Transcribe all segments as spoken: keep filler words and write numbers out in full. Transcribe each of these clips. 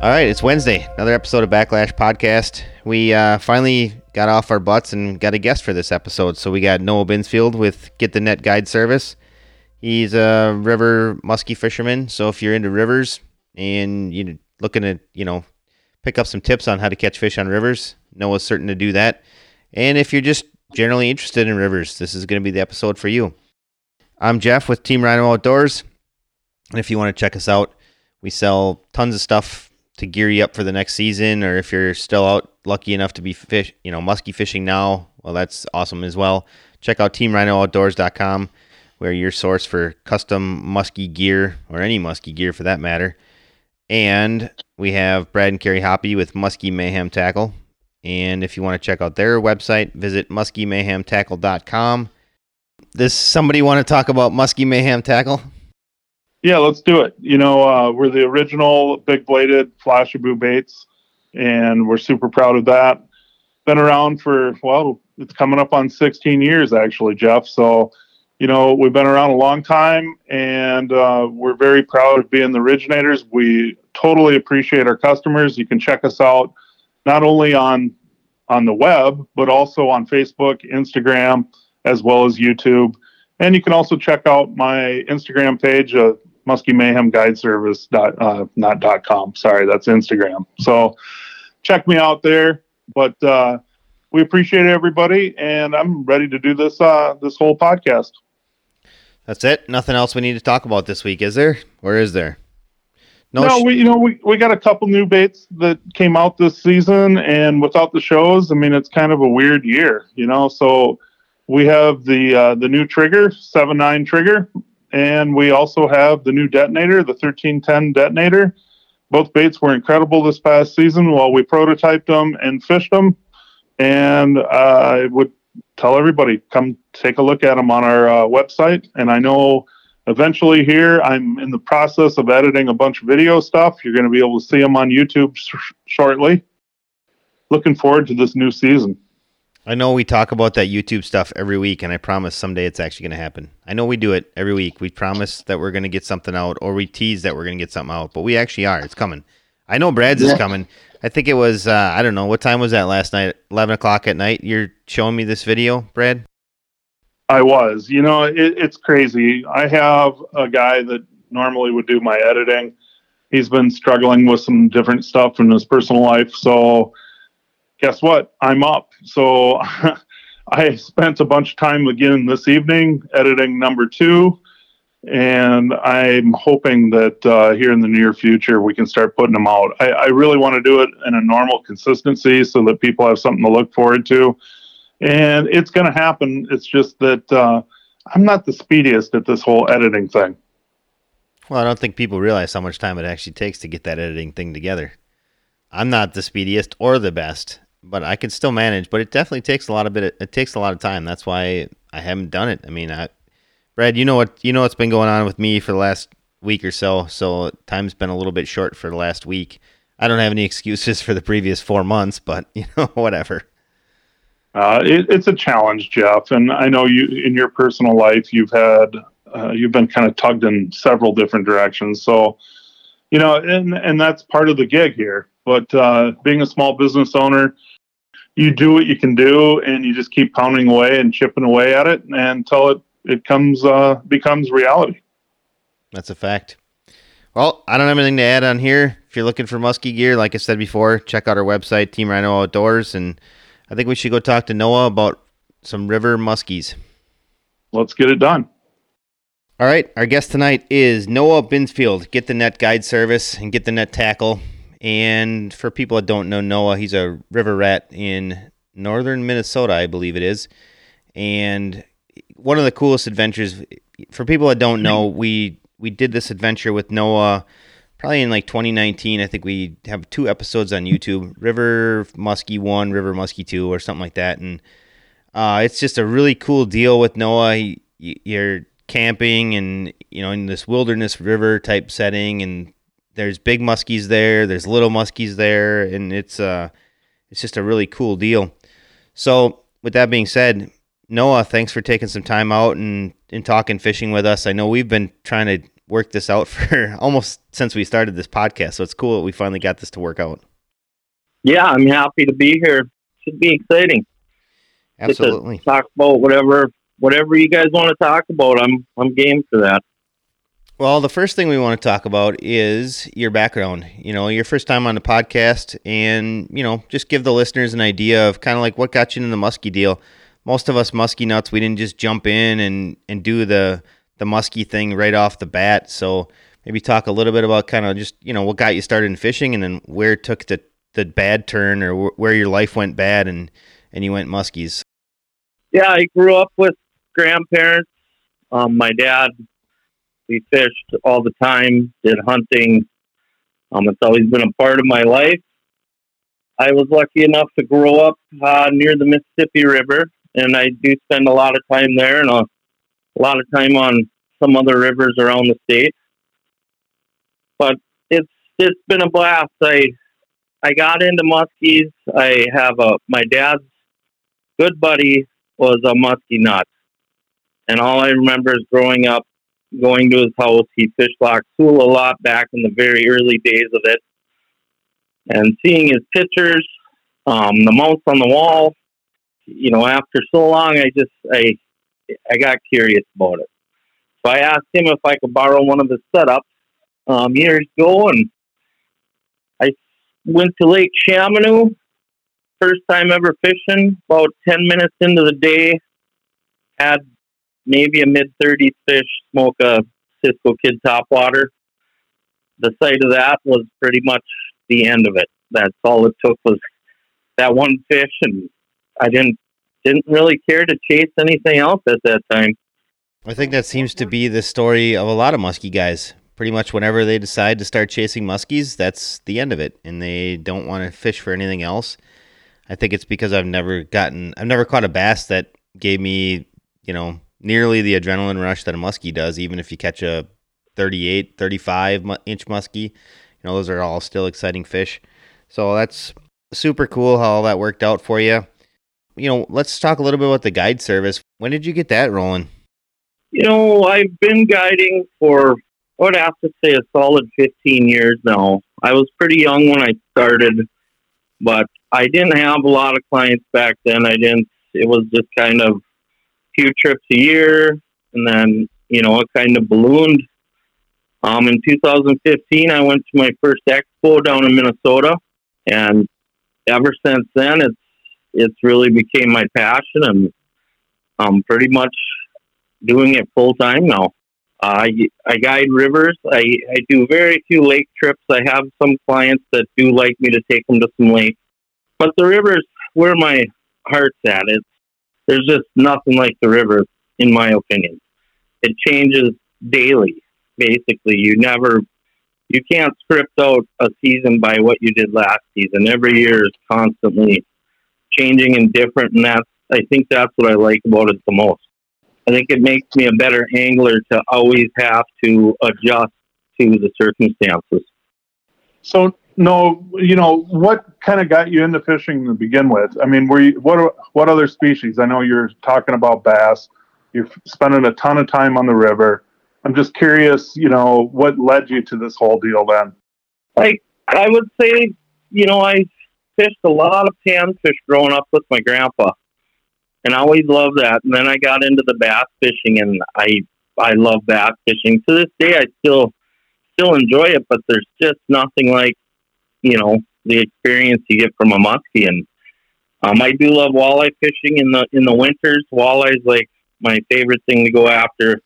All right, it's Wednesday, another episode of Backlash Podcast. We uh, finally got off our butts and got a guest for this episode. So we got Noah Binsfield with Get the Net Guide Service. He's a river muskie fisherman. So if you're into rivers and you're looking to, you know, pick up some tips on how to catch fish on rivers, Noah's certain to do that. And if you're just generally interested in rivers, this is going to be the episode for you. I'm Jeff with Team Rhino Outdoors. And if you want to check us out, we sell tons of stuff to gear you up for the next season, or if you're still out lucky enough to be fish, you know, muskie fishing now, well, that's awesome as well. Check out team rhino outdoors dot com, where your source for custom muskie gear, or any muskie gear for that matter. And we have Brad and Carrie Hoppe with Musky Mayhem Tackle. And if you want to check out their website, visit musky mayhem tackle dot com. Does somebody want to talk about Musky Mayhem Tackle? Yeah, let's do it. You know, uh, we're the original big-bladed flashaboo baits, and we're super proud of that. Been around for, well, it's coming up on sixteen years, actually, Jeff. So, you know, we've been around a long time, and uh, we're very proud of being the originators. We totally appreciate our customers. You can check us out not only on on the web, but also on Facebook, Instagram, as well as YouTube. And you can also check out my Instagram page, uh, Muskie Mayhem Guide Service dot uh, not dot com. Sorry, that's Instagram. So check me out there. But uh, we appreciate everybody, and I'm ready to do this uh, this whole podcast. That's it. Nothing else we need to talk about this week, is there? Or is there? No, no sh- we you know we we got a couple new baits that came out this season, and without the shows, I mean, it's kind of a weird year, you know. So we have the uh, the new Trigger, seven nine Trigger, and we also have the new Detonator, the thirteen ten Detonator. Both baits were incredible this past season while we prototyped them and fished them. And uh, I would tell everybody, come take a look at them on our uh, website. And I know eventually here, I'm in the process of editing a bunch of video stuff. You're going to be able to see them on YouTube sh- shortly. Looking forward to this new season. I know we talk about that YouTube stuff every week, and I promise someday it's actually going to happen. I know we do it every week. We promise that we're going to get something out, or we tease that we're going to get something out, but we actually are. It's coming. I know Brad's yeah. is coming. I think it was, uh, I don't know, what time was that last night? eleven o'clock at night? You're showing me this video, Brad? I was. You know, it, it's crazy. I have a guy that normally would do my editing. He's been struggling with some different stuff in his personal life, so guess what? I'm up. So I spent a bunch of time again this evening editing number two, and I'm hoping that uh, here in the near future we can start putting them out. I, I really want to do it in a normal consistency so that people have something to look forward to, and it's going to happen. It's just that uh, I'm not the speediest at this whole editing thing. Well, I don't think people realize how much time it actually takes to get that editing thing together. I'm not the speediest or the best, but I can still manage. But it definitely takes a lot of bit. Of, it takes a lot of time. That's why I haven't done it. I mean, I, Brad, you know what? You know what's been going on with me for the last week or so. So time's been a little bit short for the last week. I don't have any excuses for the previous four months, but you know, whatever. Uh, it, it's a challenge, Jeff, and I know you in your personal life you've had uh, you've been kind of tugged in several different directions. So you know, and and that's part of the gig here. But uh, being a small business owner, you do what you can do, and you just keep pounding away and chipping away at it until it it comes uh, becomes reality. That's a fact. Well, I don't have anything to add on here. If you're looking for muskie gear, like I said before, check out our website, Team Rhino Outdoors, and I think we should go talk to Noah about some river muskies. Let's get it done. All right, our guest tonight is Noah Binsfield, Get the Net Guide Service and Get the Net Tackle. And for people that don't know Noah, he's a river rat in northern Minnesota, I believe it is. And one of the coolest adventures, for people that don't know, we we did this adventure with Noah probably in like twenty nineteen. I think we have two episodes on YouTube, River Muskie one, River Muskie two, or something like that. And uh, it's just a really cool deal with Noah. He, you're camping and, you know, in this wilderness river type setting, and there's big muskies there, there's little muskies there, and it's uh, it's just a really cool deal. So with that being said, Noah, thanks for taking some time out and, and talking fishing with us. I know we've been trying to worked this out for almost since we started this podcast. So it's cool that we finally got this to work out. Yeah, I'm happy to be here. Should be exciting. Absolutely. Talk about whatever whatever you guys want to talk about. I'm I'm game for that. Well, the first thing we want to talk about is your background. You know, your first time on the podcast, and, you know, just give the listeners an idea of kind of like what got you into the muskie deal. Most of us muskie nuts, we didn't just jump in and, and do the, the muskie thing right off the bat. So maybe talk a little bit about kind of just, you know, what got you started in fishing, and then where it took the, the bad turn, or wh- where your life went bad and, and you went muskies. Yeah, I grew up with grandparents. Um, my dad... We fished all the time, did hunting. Um, it's always been a part of my life. I was lucky enough to grow up uh, near the Mississippi River, and I do spend a lot of time there and a, a lot of time on some other rivers around the state. But it's it's been a blast. I I got into muskies. I have a my dad's good buddy was a muskie nut, and all I remember is growing up, going to his house. He fished Loxula a lot back in the very early days of it, and seeing his pictures, um, the mounts on the wall, you know, after so long, I just, I, I got curious about it. So I asked him if I could borrow one of his setups, um, years ago, and I went to Lake Chamonix, first time ever fishing, about ten minutes into the day, had maybe a mid thirties fish, smoke a Cisco Kid topwater. The sight of that was pretty much the end of it. That's all it took was that one fish, and I didn't didn't really care to chase anything else at that time. I think that seems to be the story of a lot of muskie guys. Pretty much whenever they decide to start chasing muskies, that's the end of it, and they don't want to fish for anything else. I think it's because I've never gotten, I've never caught a bass that gave me, you know, nearly the adrenaline rush that a muskie does. Even if you catch a thirty-eight, thirty-five inch muskie, you know, those are all still exciting fish. So that's super cool how all that worked out for you. You know, let's talk a little bit about the guide service. When did you get that rolling? You know, I've been guiding for, I would have to say, a solid fifteen years now. I was pretty young when I started, but I didn't have a lot of clients back then. I didn't, it was just kind of few trips a year, and then, you know, it kind of ballooned. Um, in two thousand fifteen, I went to my first expo down in Minnesota, and ever since then, it's it's really became my passion, and I'm pretty much doing it full time now. Uh, I I guide rivers. I, I do very few lake trips. I have some clients that do like me to take them to some lakes, but the river's where my heart's at. It's There's just nothing like the river, in my opinion. It changes daily, basically. You never, you can't script out a season by what you did last season. Every year is constantly changing and different, and that's, I think that's what I like about it the most. I think it makes me a better angler to always have to adjust to the circumstances. So, no, you know, what kind of got you into fishing to begin with? I mean, were you, what what other species? I know you're talking about bass. You've spent a ton of time on the river. I'm just curious, you know, what led you to this whole deal then? Like, I would say, you know, I fished a lot of panfish growing up with my grandpa, and I always loved that. And then I got into the bass fishing, and I I love bass fishing. To this day, I still still enjoy it, but there's just nothing like, you know, the experience you get from a muskie. And um, I do love walleye fishing in the in the winters. Walleye's like my favorite thing to go after.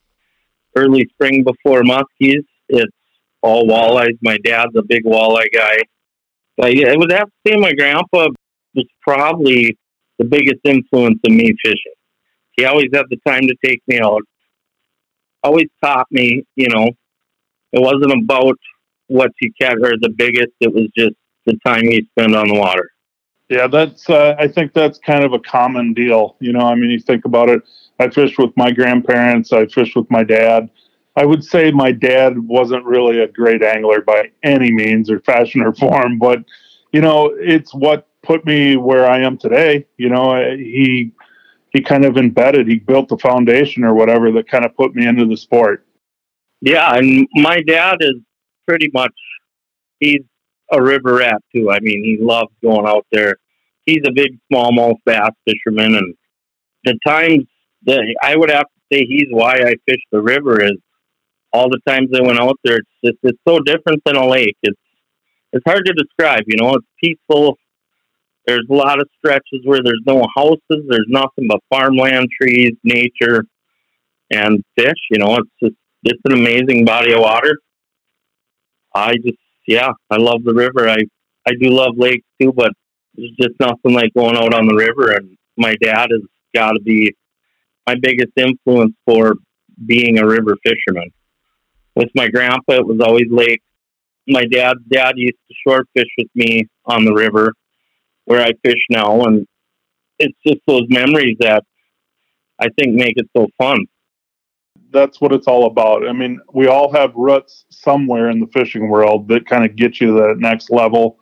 Early spring before muskies, it's all walleyes. My dad's a big walleye guy. But yeah, I would have to say my grandpa was probably the biggest influence in me fishing. He always had the time to take me out. Always taught me, you know, it wasn't about what you catch or the biggest, it was just the time you spend on the water. Yeah, that's, uh, I think that's kind of a common deal. You know, I mean, you think about it, I fished with my grandparents, I fished with my dad. I would say my dad wasn't really a great angler by any means or fashion or form, but, you know, it's what put me where I am today. You know, he, he kind of embedded, he built the foundation or whatever that kind of put me into the sport. Yeah, and my dad is pretty much, he's a river rat too. I mean, he loves going out there. He's a big smallmouth bass fisherman, and the times that I would have to say he's why I fish the river is all the times I went out there, it's just, it's so different than a lake. It's it's hard to describe, you know. It's peaceful. There's a lot of stretches where there's no houses, there's nothing but farmland, trees, nature, and fish. You know, it's just it's an amazing body of water. I just, yeah, I love the river. I, I do love lakes too, but there's just nothing like going out on the river. And my dad has got to be my biggest influence for being a river fisherman. With my grandpa, it was always lakes. My dad, dad used to shore fish with me on the river where I fish now. And it's just those memories that I think make it so fun. That's what it's all about. I mean, we all have roots somewhere in the fishing world that kind of get you to that next level.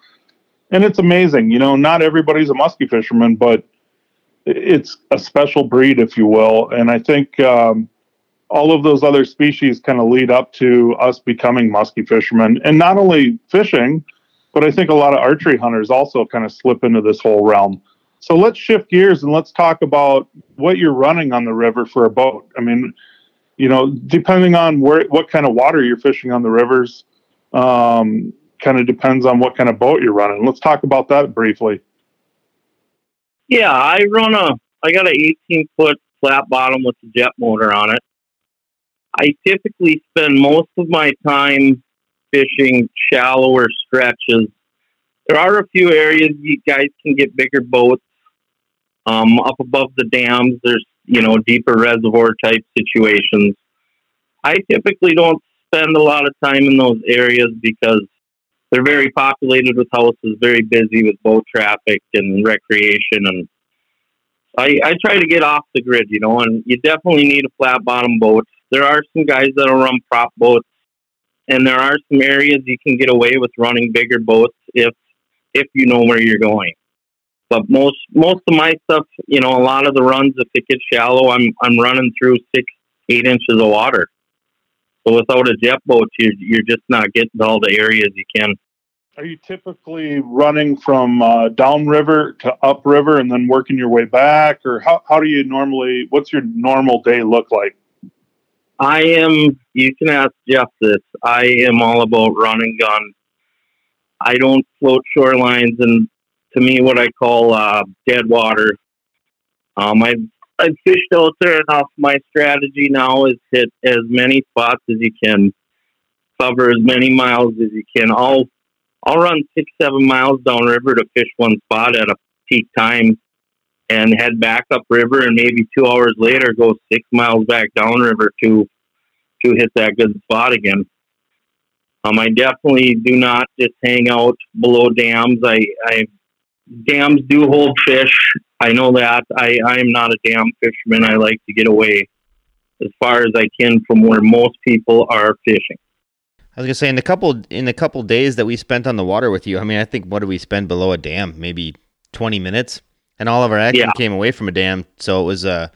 And it's amazing. You know, not everybody's a musky fisherman, but it's a special breed, if you will. And I think um, all of those other species kind of lead up to us becoming musky fishermen. And not only fishing, but I think a lot of archery hunters also kind of slip into this whole realm. So let's shift gears and let's talk about what you're running on the river for a boat. I mean, you know, depending on where, what kind of water you're fishing on the rivers, um, kind of depends on what kind of boat you're running. Let's talk about that briefly. Yeah, I run a, I got an eighteen foot flat bottom with a jet motor on it. I typically spend most of my time fishing shallower stretches. There are a few areas you guys can get bigger boats. Um, up above the dams, there's, you know, deeper reservoir type situations. I typically don't spend a lot of time in those areas because they're very populated with houses, very busy with boat traffic and recreation. And I, I try to get off the grid, you know, and you definitely need a flat bottom boat. There are some guys that'll run prop boats, and there are some areas you can get away with running bigger boats if, if you know where you're going. But most most of my stuff, you know, a lot of the runs, if it gets shallow, I'm I'm running through six, eight inches of water. So without a jet boat, you're, you're just not getting to all the areas you can. Are you typically running from uh, downriver to upriver and then working your way back? Or how, how do you normally, what's your normal day look like? I am, you can ask Jeff this, I am all about run and gun. I don't float shorelines and, to me, what I call uh, dead water. Um, I've, I've fished out there enough. My strategy now is hit as many spots as you can, cover as many miles as you can. I'll, I'll run six, seven miles downriver to fish one spot at a peak time and head back upriver, and maybe two hours later go six miles back downriver to to hit that good spot again. Um, I definitely do not just hang out below dams. I, I Dams do hold fish. I know that. I, I am not a dam fisherman. I like to get away as far as I can from where most people are fishing. I was gonna say in the couple in the couple days that we spent on the water with you, I mean, I think what did we spend below a dam? Maybe twenty minutes, and all of our action yeah. came away from a dam. So it was uh,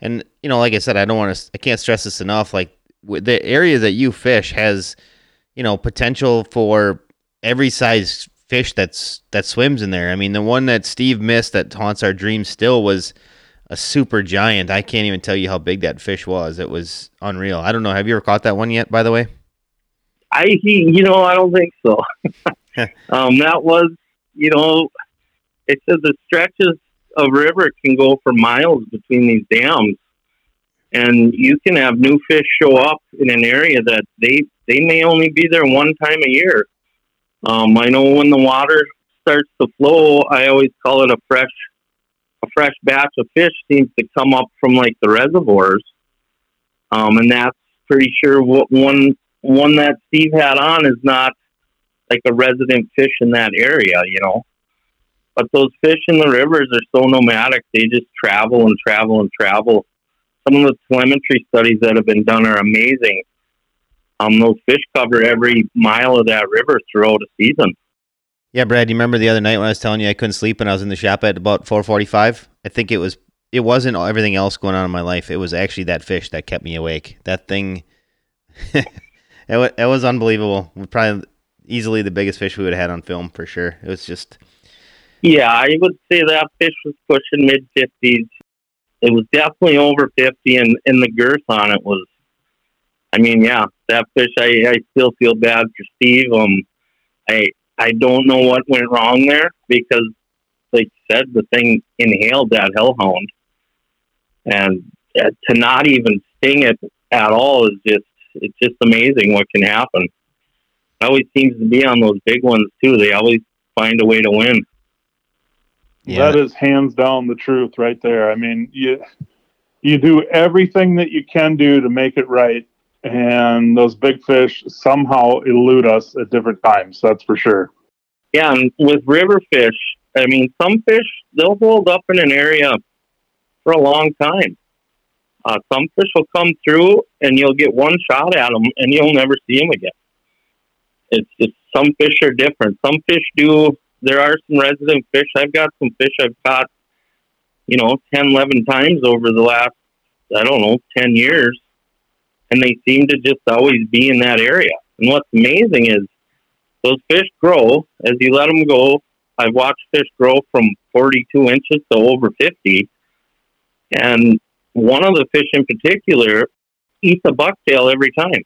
and you know, like I said, I don't want to. I can't stress this enough. Like the area that you fish has, you know, potential for every size fish that's that swims in there. I mean, the one that Steve missed that haunts our dreams still was a super giant. I can't even tell you how big that fish was. It was unreal. I don't know. Have you ever caught that one yet, by the way? I, you know, I don't think so. um, that was, you know, it says the stretches of river can go for miles between these dams, and you can have new fish show up in an area that they, they may only be there one time a year. Um, I know when the water starts to flow, I always call it a fresh, a fresh batch of fish seems to come up from like the reservoirs. Um, and that's pretty sure what one, one that Steve had on is not like a resident fish in that area, you know, but those fish in the rivers are so nomadic. They just travel and travel and travel. Some of the telemetry studies that have been done are amazing. Um, those fish cover every mile of that river throughout a season. Yeah, Brad, you remember the other night when I was telling you I couldn't sleep and I was in the shop at about four forty-five? I think it was, it wasn't everything else going on in my life. It was actually that fish that kept me awake. That thing, It, w- it was unbelievable. Probably easily the biggest fish we would have had on film for sure. It was just... Yeah, I would say that fish was pushing mid fifties. It was definitely over fifty, and, and the girth on it was... I mean, yeah, that fish, I, I still feel bad for Steve. Um, I I don't know what went wrong there because, like you said, the thing inhaled that hellhound. And uh, to not even sting it at all is just, it's just amazing what can happen. It always seems to be on those big ones, too. They always find a way to win. Yeah. That is hands down the truth right there. I mean, you you do everything that you can do to make it right, and those big fish somehow elude us at different times, that's for sure. Yeah, and with river fish, I mean, some fish, they'll hold up in an area for a long time. Uh, some fish will come through, and you'll get one shot at them, and you'll never see them again. It's just, some fish are different. Some fish do, there are some resident fish. I've got some fish I've caught, you know, ten, eleven times over the last, I don't know, ten years. And they seem to just always be in that area. And what's amazing is those fish grow as you let them go. I've watched fish grow from forty-two inches to over fifty. And one of the fish in particular eats a bucktail every time.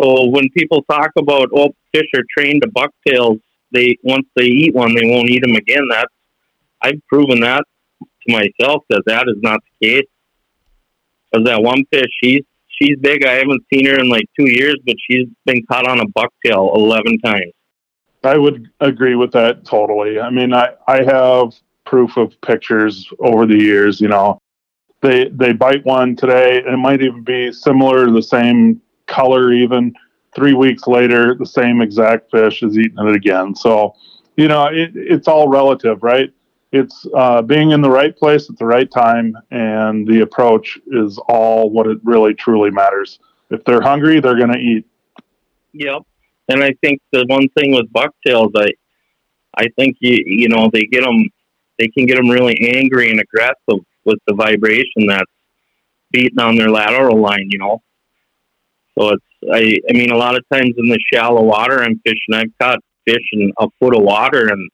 So when people talk about, oh, fish are trained to bucktails, they once they eat one, they won't eat them again. That's, I've proven that to myself that that is not the case. Because that one fish, she's, She's big. I haven't seen her in like two years, but she's been caught on a bucktail eleven times. I would agree with that totally. I mean, I, I have proof of pictures over the years, you know. They they bite one today, and it might even be similar, the same color even. Three weeks later, the same exact fish is eating it again. So, you know, it, it's all relative, right? It's uh, being in the right place at the right time, and the approach is all what it really truly matters. If they're hungry, they're going to eat. Yep. And I think the one thing with bucktails, I, I think, you you know, they get them, they can get them really angry and aggressive with the vibration that's beating on their lateral line, you know. So it's, I, I mean, a lot of times in the shallow water I'm fishing, I've caught fish in a foot of water, and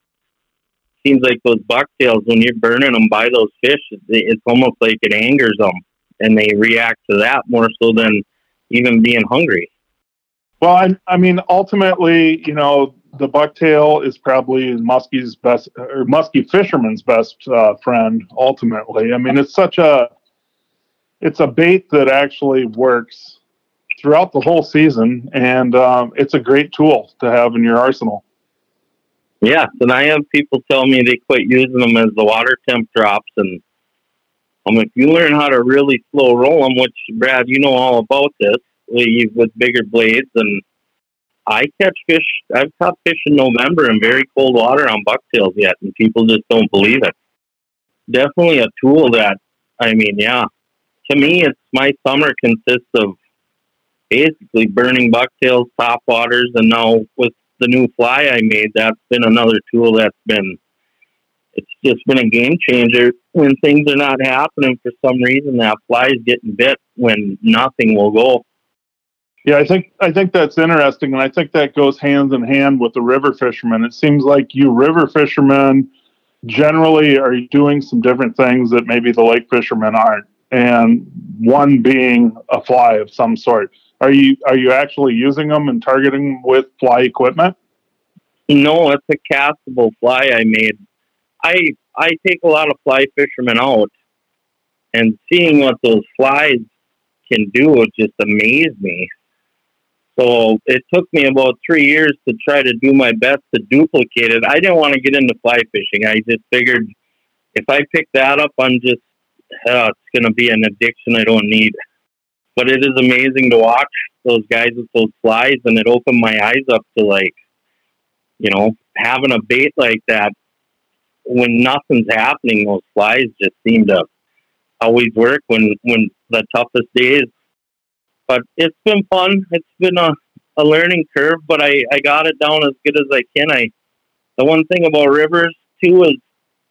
seems like those bucktails, when you're burning them by those fish, it's almost like it angers them, and they react to that more so than even being hungry. Well, I, I mean, ultimately, you know, the bucktail is probably muskie's best, or muskie fisherman's best uh, friend. Ultimately, I mean, it's such a, it's a bait that actually works throughout the whole season, and um, it's a great tool to have in your arsenal. Yes, and I have people tell me they quit using them as the water temp drops, and I'm like, you learn how to really slow roll them, which, Brad, you know all about this, with bigger blades, and I catch fish, I've caught fish in November in very cold water on bucktails yet, and people just don't believe it. Definitely a tool that, I mean, yeah, to me, it's, my summer consists of basically burning bucktails, topwaters, and now with the new fly I made, that's been another tool that's been, it's just been a game changer. When things are not happening for some reason, that fly is getting bit when nothing will go. Yeah, I think I think that's interesting, and I think that goes hand in hand with the river fishermen. It seems like you river fishermen generally are doing some different things that maybe the lake fishermen aren't, and one being a fly of some sort. Are you are you actually using them and targeting them with fly equipment? No, it's a castable fly I made. I I take a lot of fly fishermen out, and seeing what those flies can do just amazed me. So it took me about three years to try to do my best to duplicate it. I didn't want to get into fly fishing. I just figured if I pick that up, I'm just, oh, it's going to be an addiction I don't need. But it is amazing to watch those guys with those flies, and it opened my eyes up to, like, you know, having a bait like that when nothing's happening. Those flies just seem to always work when, when the toughest days. But it's been fun. It's been a, a learning curve, but I, I got it down as good as I can. I the one thing about rivers, too, is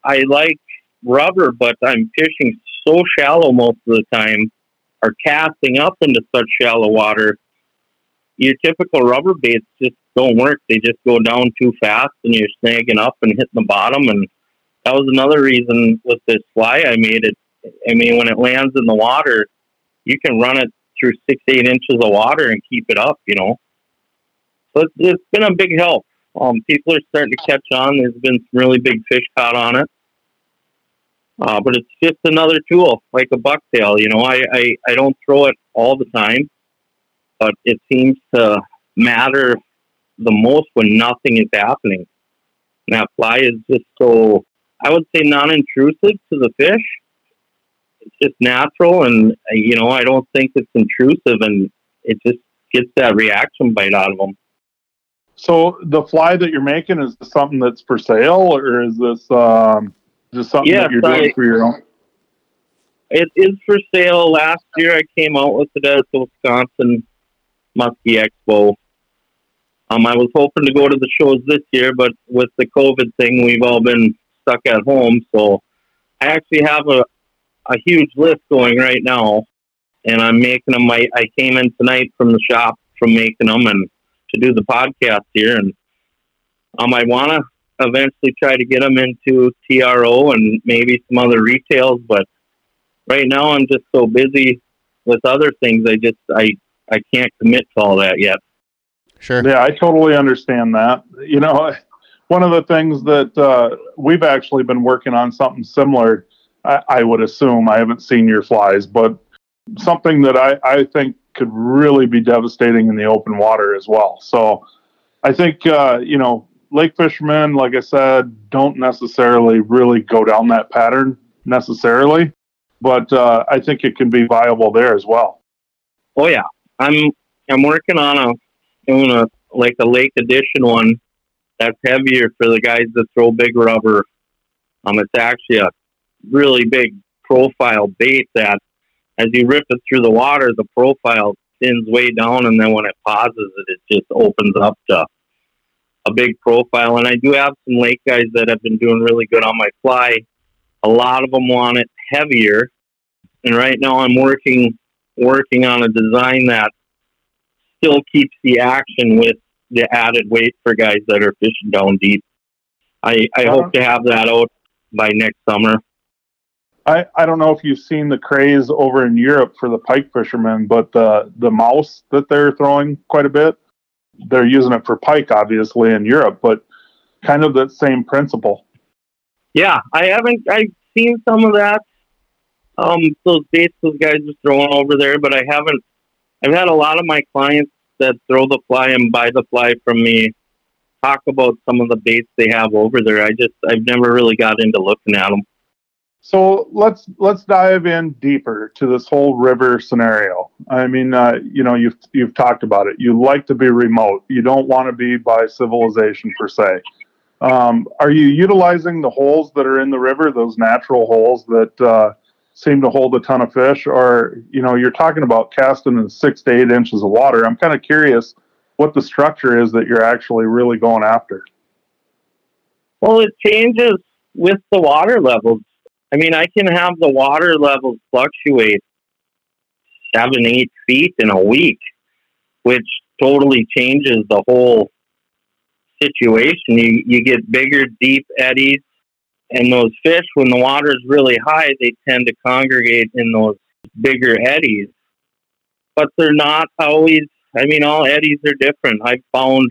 I like rubber, but I'm fishing so shallow most of the time, are casting up into such shallow water your typical rubber baits just don't work. They just go down too fast, and you're snagging up and hitting the bottom. And that was another reason with this fly I made it. I mean, when it lands in the water, you can run it through six, eight inches of water and keep it up, you know. So it's, it's been a big help. Um, people are starting to catch on. There's been some really big fish caught on it. Uh, but it's just another tool, like a bucktail, you know. I, I, I don't throw it all the time, but it seems to matter the most when nothing is happening. And that fly is just so, I would say, non-intrusive to the fish. It's just natural, and, you know, I don't think it's intrusive, and it just gets that reaction bite out of them. So the fly that you're making, is this something that's for sale, or is this... Um... Just something yeah, that you're so doing it, for your own? It is for sale. Last year I came out with it at the Wisconsin Muskie Expo. Um, I was hoping to go to the shows this year, but with the COVID thing, we've all been stuck at home. So I actually have a, a huge list going right now, and I'm making them. I, I came in tonight from the shop from making them and to do the podcast here. And um, I want to eventually try to get them into T R O and maybe some other retails, but right now I'm just so busy with other things, I just I I can't commit to all that yet. Sure. Yeah, I totally understand that. You know, one of the things that uh, we've actually been working on something similar, I, I would assume, I haven't seen your flies, but something that I, I think could really be devastating in the open water as well. So I think, uh, you know, lake fishermen, like I said, don't necessarily really go down that pattern necessarily, but uh, I think it can be viable there as well. Oh yeah, I'm I'm working on a doing a like a lake edition one that's heavier for the guys that throw big rubber. Um, it's actually a really big profile bait that, as you rip it through the water, the profile thins way down, and then when it pauses, it it just opens up to a big profile. And I do have some lake guys that have been doing really good on my fly. A lot of them want it heavier, and right now I'm working working on a design that still keeps the action with the added weight for guys that are fishing down deep. I, I uh-huh. hope to have that out by next summer. I, I don't know if you've seen the craze over in Europe for the pike fishermen, but the, the mouse that they're throwing quite a bit, they're using it for pike, obviously, in Europe, but kind of that same principle. Yeah, I haven't, I've seen some of that, um, those baits those guys are throwing over there, but I haven't, I've had a lot of my clients that throw the fly and buy the fly from me talk about some of the baits they have over there. I just, I've never really got into looking at them. So let's, let's dive in deeper to this whole river scenario. I mean, uh, you know, you've, you've talked about it. You like to be remote. You don't want to be by civilization per se. Um, are you utilizing the holes that are in the river, those natural holes that uh, seem to hold a ton of fish? Or, you know, you're talking about casting in six to eight inches of water. I'm kind of curious what the structure is that you're actually really going after. Well, it changes with the water levels. I mean, I can have the water levels fluctuate seven, eight feet in a week, which totally changes the whole situation. You you get bigger, deep eddies, and those fish, when the water is really high, they tend to congregate in those bigger eddies. But they're not always, I mean, all eddies are different. I've found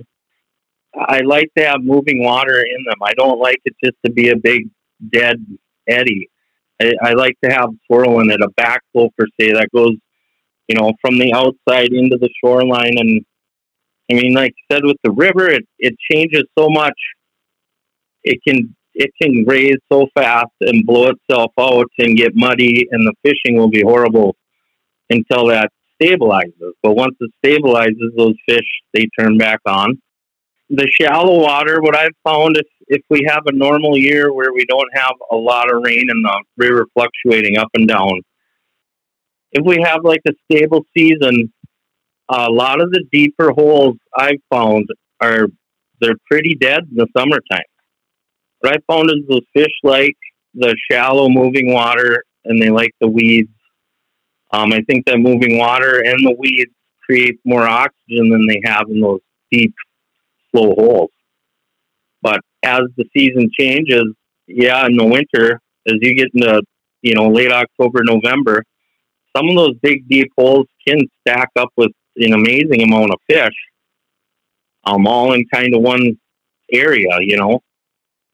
I like to have moving water in them. I don't like it just to be a big, dead eddy. I, I like to have swirling at a backflow per se that goes, you know, from the outside into the shoreline. And I mean, like I said, with the river, it, it changes so much. It can it can raise so fast and blow itself out and get muddy, and the fishing will be horrible until that stabilizes. But once it stabilizes, those fish, they turn back on. The shallow water, what I've found is if we have a normal year where we don't have a lot of rain and the river fluctuating up and down, if we have like a stable season, a lot of the deeper holes I've found are, they're pretty dead in the summertime. What I found is those fish like the shallow moving water, and they like the weeds. Um, I think that moving water and the weeds create more oxygen than they have in those deep, slow holes. But as the season changes, yeah, in the winter, as you get into, you know, late October, November, some of those big, deep holes can stack up with an amazing amount of fish, um, all in kind of one area, you know.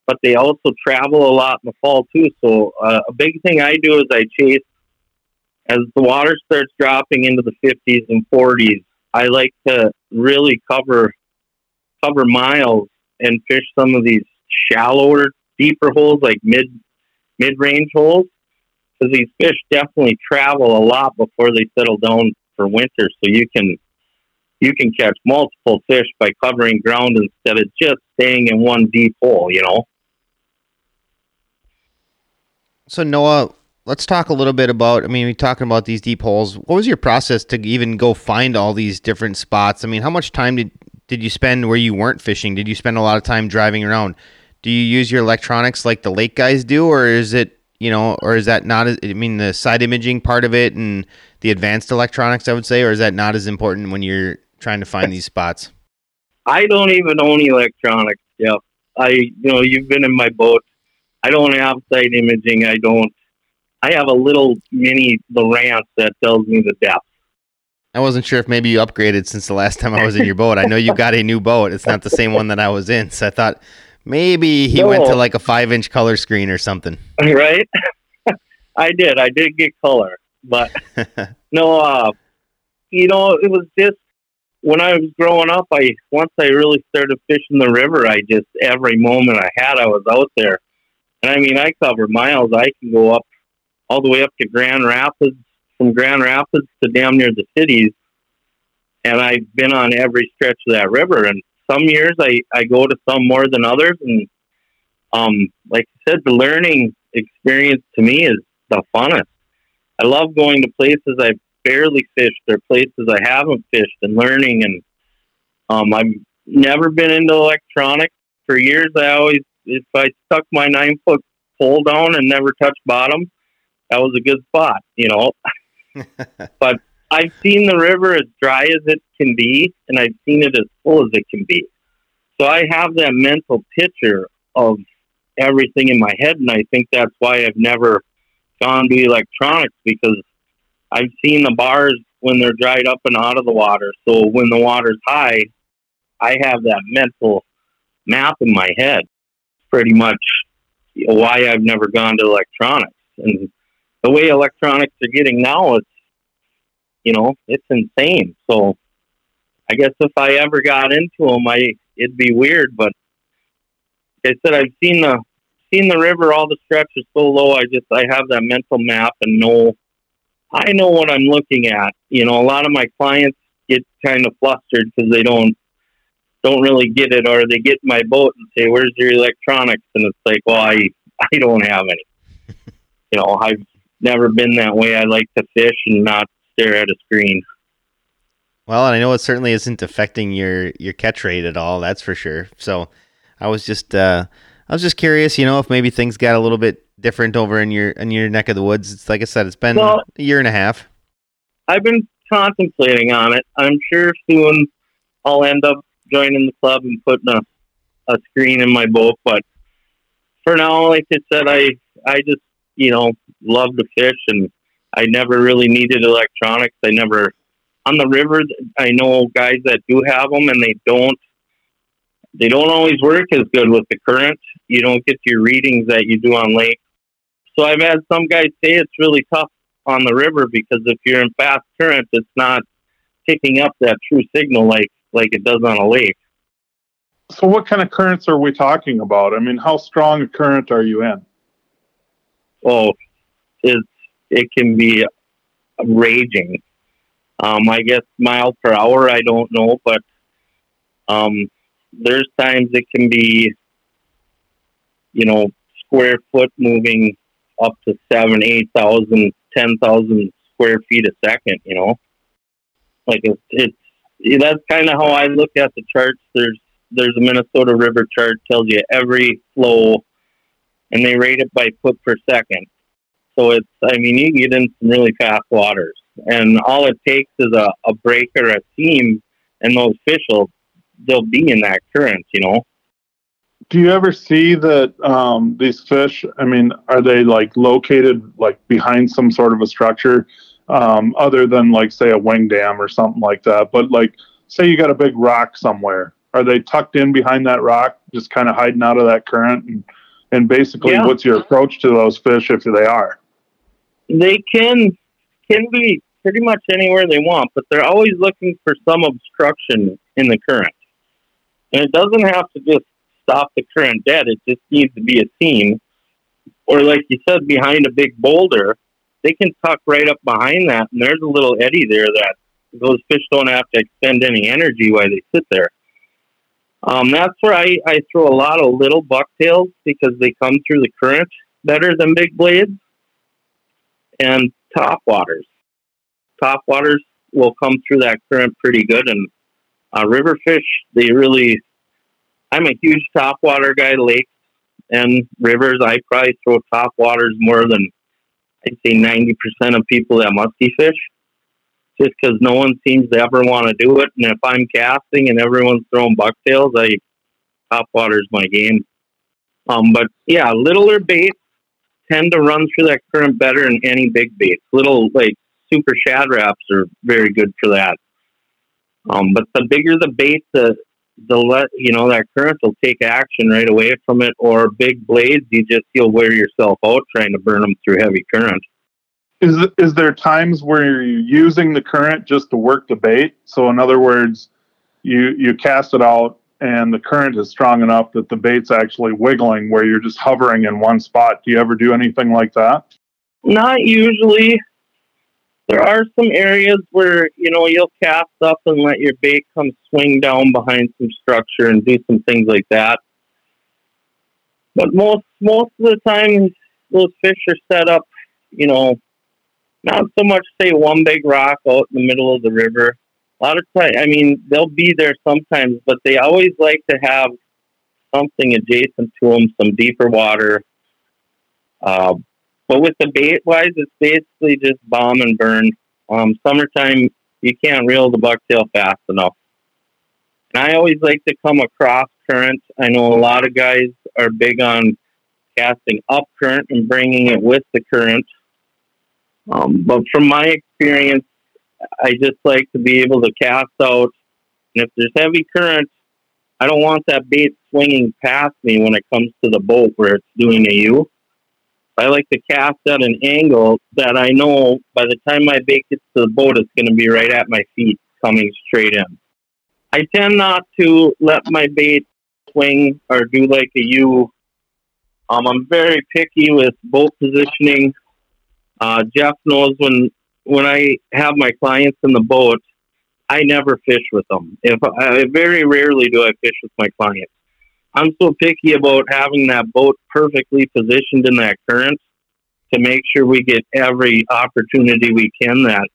But they also travel a lot in the fall, too. So uh, a big thing I do is I chase, as the water starts dropping into the fifties and forties, I like to really cover cover miles and fish some of these shallower, deeper holes, like mid, mid-range holes, because these fish definitely travel a lot before they settle down for winter. So you can you can catch multiple fish by covering ground instead of just staying in one deep hole, you know? So, Noah, let's talk a little bit about, I mean, we're talking about these deep holes. What was your process to even go find all these different spots? I mean, how much time did, did you spend where you weren't fishing? Did you spend a lot of time driving around? Do you use your electronics like the lake guys do, or is it, you know, or is that not, I mean, the side imaging part of it and the advanced electronics, I would say, or is that not as important when you're trying to find these spots? I don't even own electronics. Yeah. I, you know, you've been in my boat. I don't have side imaging. I don't, I have a little mini Lowrance that tells me the depth. I wasn't sure if maybe you upgraded since the last time I was in your boat. I know you got a new boat. It's not the same one that I was in. So I thought, Maybe he no. went to like a five-inch color screen or something. Right? I did. I did get color. But, no, uh, you know, it was just, when I was growing up, I once I really started fishing the river, I just, every moment I had, I was out there. And, I mean, I cover miles. I can go up, all the way up to Grand Rapids, from Grand Rapids to damn near the cities. And I've been on every stretch of that river, and some years I, I go to some more than others. And um, like I said, the learning experience to me is the funnest. I love going to places I've barely fished or places I haven't fished and learning. And um, I've never been into electronics. For years, I always, if I stuck my nine-foot pole down and never touched bottom, that was a good spot, you know. But I've seen the river as dry as it can be, and I've seen it as full as it can be. So I have that mental picture of everything in my head, and I think that's why I've never gone to electronics, because I've seen the bars when they're dried up and out of the water. So when the water's high, I have that mental map in my head. Pretty much why I've never gone to electronics. And the way electronics are getting now, it's You know, it's insane. So I guess if I ever got into them, I, it'd be weird. But like I said, I've seen the seen the river, all the stretches so low. I just, I have that mental map and know, I know what I'm looking at. You know, a lot of my clients get kind of flustered because they don't, don't really get it, or they get in my boat and say, where's your electronics? And it's like, well, I, I don't have any. You know, I've never been that way. I like to fish and not stare at a screen. Well, and I know it certainly isn't affecting your your catch rate at all, that's for sure. So I was just uh I was just curious, you know, if maybe things got a little bit different over in your in your neck of the woods. It's like I said, it's been well, a year and a half. I've been contemplating on it. I'm sure soon I'll end up joining the club and putting a, a screen in my boat, but for now, like I said, I I just, you know, love to fish, and I never really needed electronics. I never, on the river, I know guys that do have them, and they don't, they don't always work as good with the current. You don't get your readings that you do on lake. So I've had some guys say it's really tough on the river because if you're in fast current, it's not picking up that true signal like, like it does on a lake. So what kind of currents are we talking about? I mean, how strong a current are you in? Oh, it's, it can be raging. Um, I guess mile per hour, I don't know, but um, there's times it can be, you know, square foot moving up to seven, eight thousand, ten thousand square feet a second. You know, like it's, it's that's kind of how I look at the charts. There's there's a Minnesota River chart tells you every flow, and they rate it by foot per second. So it's, I mean, you can get in some really fast waters. and all it takes is a, a break or a seam, and those fish will they'll be in that current, you know. Do you ever see that um, these fish, I mean, are they like located like behind some sort of a structure um, other than like, say, a wing dam or something like that? But like, say you got a big rock somewhere. Are they tucked in behind that rock, just kind of hiding out of that current? And, and basically, yeah. What's your approach to those fish if they are? They can can be pretty much anywhere they want, but they're always looking for some obstruction in the current. And it doesn't have to just stop the current dead. It just needs to be a seam, or like you said, behind a big boulder, they can tuck right up behind that, and there's a little eddy there that those fish don't have to expend any energy while they sit there. Um, that's where I, I throw a lot of little bucktails because they come through the current better than big blades, and topwaters. Topwaters will come through that current pretty good, and uh, river fish, they really... I'm a huge topwater guy. Lakes and rivers, I probably throw topwaters more than, I'd say, ninety percent of people that musky fish, just because no one seems to ever want to do it. And if I'm casting and everyone's throwing bucktails, I topwater's my game. Um, but, yeah, littler baits tend to run through that current better than any big baits. Little, like, super shad wraps are very good for that. Um, but the bigger the bait, the... The let you know that current will take action right away from it, or big blades. You just you'll wear yourself out trying to burn them through heavy current. Is is there times where you're using the current just to work the bait? So in other words, you you cast it out, and the current is strong enough that the bait's actually wiggling, where you're just hovering in one spot. Do you ever do anything like that? Not usually. There are some areas where, you know, you'll cast up and let your bait come swing down behind some structure and do some things like that. But most most of the time, those fish are set up, you know, not so much, say, one big rock out in the middle of the river. A lot of times, I mean, they'll be there sometimes, but they always like to have something adjacent to them, some deeper water. Uh, But with the bait-wise, it's basically just bomb and burn. Um, summertime, you can't reel the bucktail fast enough. And I always like to come across current. I know a lot of guys are big on casting up current and bringing it with the current. Um, but from my experience, I just like to be able to cast out. And if there's heavy current, I don't want that bait swinging past me when it comes to the boat where it's doing a U. I like to cast at an angle that I know by the time my bait gets to the boat, it's going to be right at my feet, coming straight in. I tend not to let my bait swing or do like a U. Um, I'm very picky with boat positioning. Uh, Jeff knows when when I have my clients in the boat, I never fish with them. If I, I very rarely do I fish with my clients. I'm so picky about having that boat perfectly positioned in that current to make sure we get every opportunity we can. That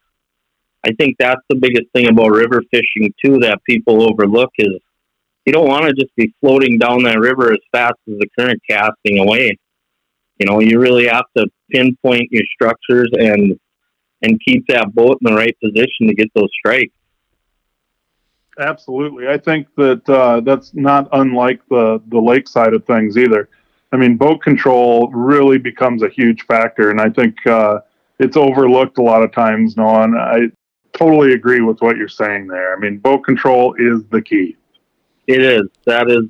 I think that's the biggest thing about river fishing too, that people overlook, is you don't want to just be floating down that river as fast as the current casting away. You know, you really have to pinpoint your structures and, and keep that boat in the right position to get those strikes. Absolutely. I think that uh, that's not unlike the, the lake side of things either. I mean, boat control really becomes a huge factor, and I think uh, it's overlooked a lot of times, Noah, and I totally agree with what you're saying there. I mean, boat control is the key. It is. That is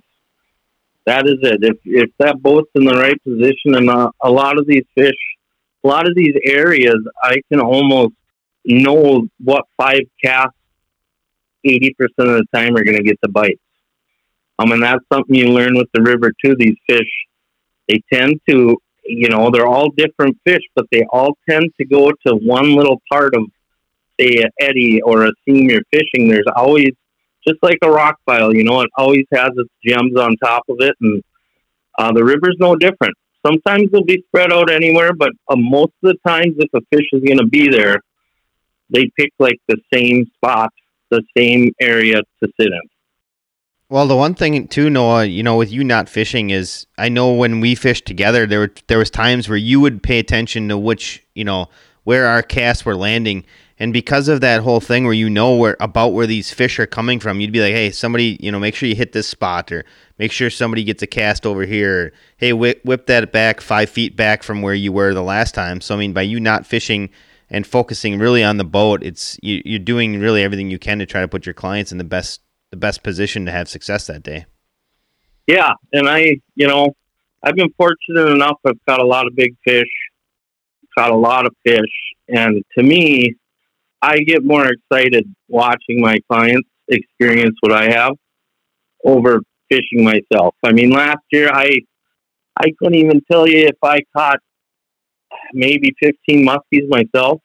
that is it. If if that boat's in the right position, and uh, a lot of these fish, a lot of these areas, I can almost know what five casts eighty percent of the time are going to get the bites. Um, and that's something you learn with the river too. These fish, they tend to, you know, they're all different fish, but they all tend to go to one little part of, say, an eddy or a seam you're fishing. There's always, just like a rock pile, you know, it always has its gems on top of it, and uh, the river's no different. Sometimes they'll be spread out anywhere, but uh, most of the times if a fish is going to be there, they pick like the same spot, the same area to sit in. Well, the one thing too, Noah, you know, with you not fishing is, I know when we fished together, there were there was times where you would pay attention to which, you know, where our casts were landing, And because of that whole thing where you know where about where these fish are coming from, you'd be like, hey, somebody, you know, make sure you hit this spot, or make sure somebody gets a cast over here. Or, hey, whip, whip that back five feet back from where you were the last time. So, I mean, by you not fishing and focusing really on the boat, it's you, you're doing really everything you can to try to put your clients in the best the best position to have success that day. Yeah, and I, you know, I've been fortunate enough. I've caught a lot of big fish, caught a lot of fish, and to me, I get more excited watching my clients experience what I have over fishing myself. I mean, last year, I I couldn't even tell you if I caught maybe fifteen muskies myself.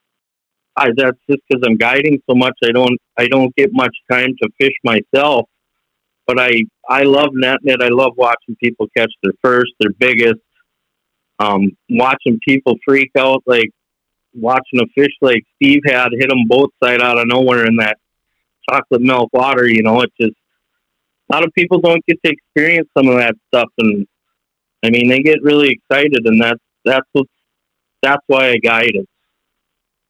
I, that's just because I'm guiding so much. I don't I don't get much time to fish myself. But I, I love netting it. I love watching people catch their first, their biggest. Um, watching people freak out, like watching a fish like Steve had hit them both side out of nowhere in that chocolate milk water. You know, it's just a lot of people don't get to experience some of that stuff, and I mean they get really excited, and that's that's what that's why I guide it.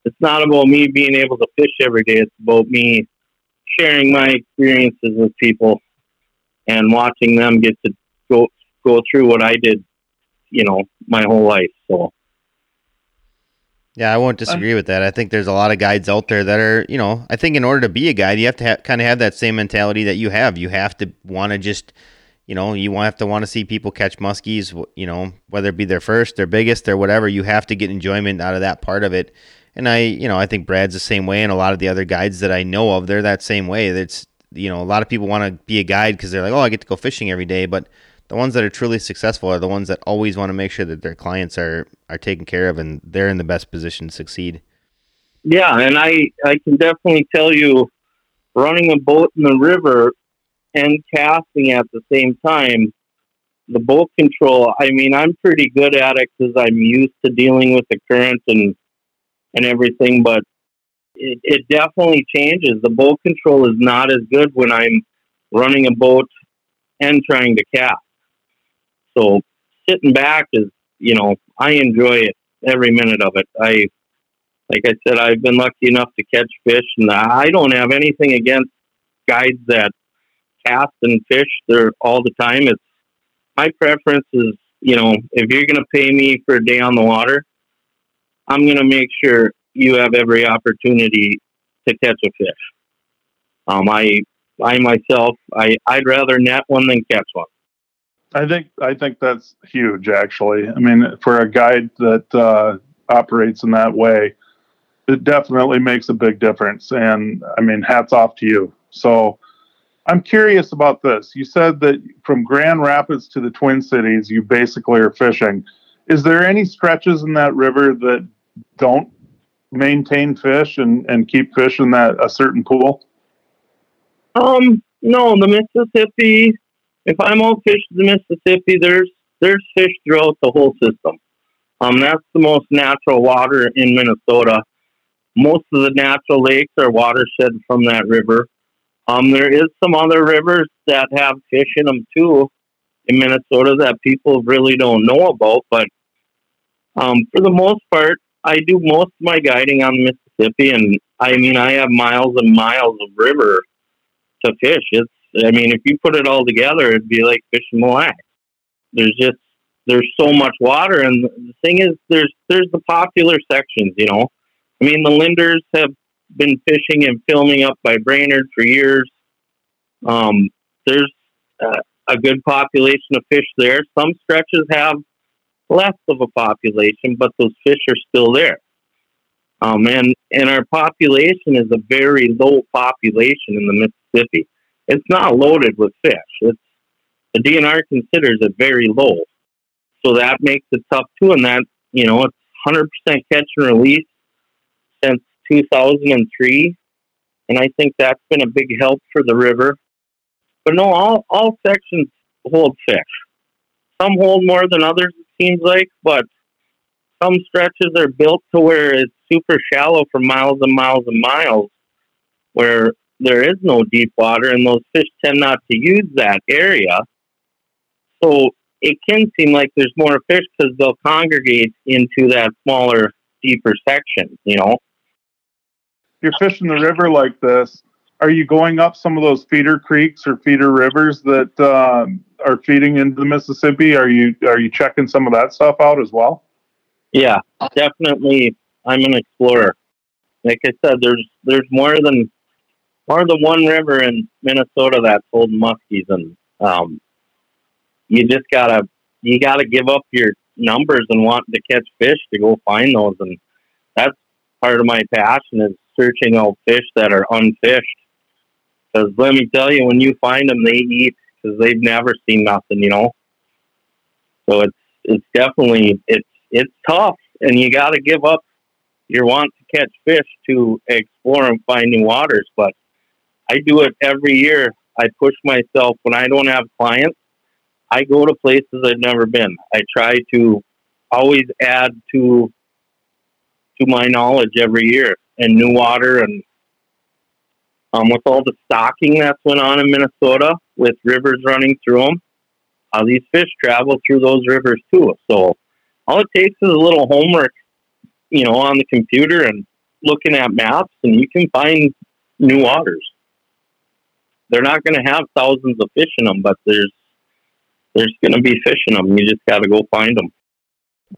It's not about me being able to fish every day. It's about me sharing my experiences with people and watching them get to go go through what I did, you know, my whole life. So. Yeah, I won't disagree with that. I think there's a lot of guides out there that are, you know, I think in order to be a guide, you have to ha- kind of have that same mentality that you have. You have to want to just, you know, you have to want to see people catch muskies, you know, whether it be their first, their biggest, their whatever. You have to get enjoyment out of that part of it. And I, you know, I think Brad's the same way, and a lot of the other guides that I know of, they're that same way. That's, you know, a lot of people want to be a guide because they're like, oh, I get to go fishing every day. But the ones that are truly successful are the ones that always want to make sure that their clients are, are taken care of and they're in the best position to succeed. Yeah, and I, I can definitely tell you, running a boat in the river and casting at the same time, the boat control, I mean, I'm pretty good at it because I'm used to dealing with the current and and everything, but it, it definitely changes. The boat control is not as good when I'm running a boat and trying to cast. So sitting back is, you know, I enjoy it, every minute of it. I, like I said, I've been lucky enough to catch fish, and I don't have anything against guides that cast and fish there all the time. It's my preference is, you know, if you're going to pay me for a day on the water, I'm going to make sure you have every opportunity to catch a fish. Um, I, I myself, I, I'd rather net one than catch one. I think I think that's huge, actually. I mean, for a guide that uh, operates in that way, it definitely makes a big difference. And, I mean, hats off to you. So I'm curious about this. You said that from Grand Rapids to the Twin Cities, you basically are fishing. Is there any stretches in that river that don't maintain fish and, and keep fish in that a certain pool? Um, no, the Mississippi... If I'm out fishing the Mississippi, there's there's fish throughout the whole system. Um, that's the most natural water in Minnesota. Most of the natural lakes are watershed from that river. Um, there is some other rivers that have fish in them too in Minnesota that people really don't know about. But um, for the most part, I do most of my guiding on the Mississippi, and I mean I have miles and miles of river to fish. It's I mean, if you put it all together, it'd be like fishing Mille Lacs. There's just, there's so much water. And the thing is, there's, there's the popular sections, you know. I mean, the Linders have been fishing and filming up by Brainerd for years. Um, there's uh, a good population of fish there. Some stretches have less of a population, but those fish are still there. Um, and, and our population is a very low population in the Mississippi. It's not loaded with fish. It's, the D N R considers it very low. So that makes it tough too. And that, you know, it's one hundred percent catch and release since two thousand three. And I think that's been a big help for the river. But no, all, all sections hold fish. Some hold more than others, it seems like, but some stretches are built to where it's super shallow for miles and miles and miles, where there is no deep water, and those fish tend not to use that area. So it can seem like there's more fish because they'll congregate into that smaller, deeper section, you know? you're fishing the river like this, are you going up some of those feeder creeks or feeder rivers that uh, are feeding into the Mississippi? Are you are you checking some of that stuff out as well? Yeah, definitely. I'm an explorer. Like I said, there's there's more than more than one river in Minnesota that's holding muskies, and um, you just gotta you gotta give up your numbers and want to catch fish to go find those, and that's part of my passion is searching out fish that are unfished. Because let me tell you, when you find them, they eat because they've never seen nothing, you know. So it's it's definitely it's it's tough, and you got to give up your want to catch fish to explore and find new waters. But I do it every year. I push myself when I don't have clients. I go to places I've never been. I try to always add to to my knowledge every year, and new water, and um, with all the stocking that's went on in Minnesota with rivers running through them, uh, these fish travel through those rivers too. So all it takes is a little homework, you know, on the computer and looking at maps, and you can find new waters. They're not going to have thousands of fish in them, but there's there's going to be fish in them. You just got to go find them.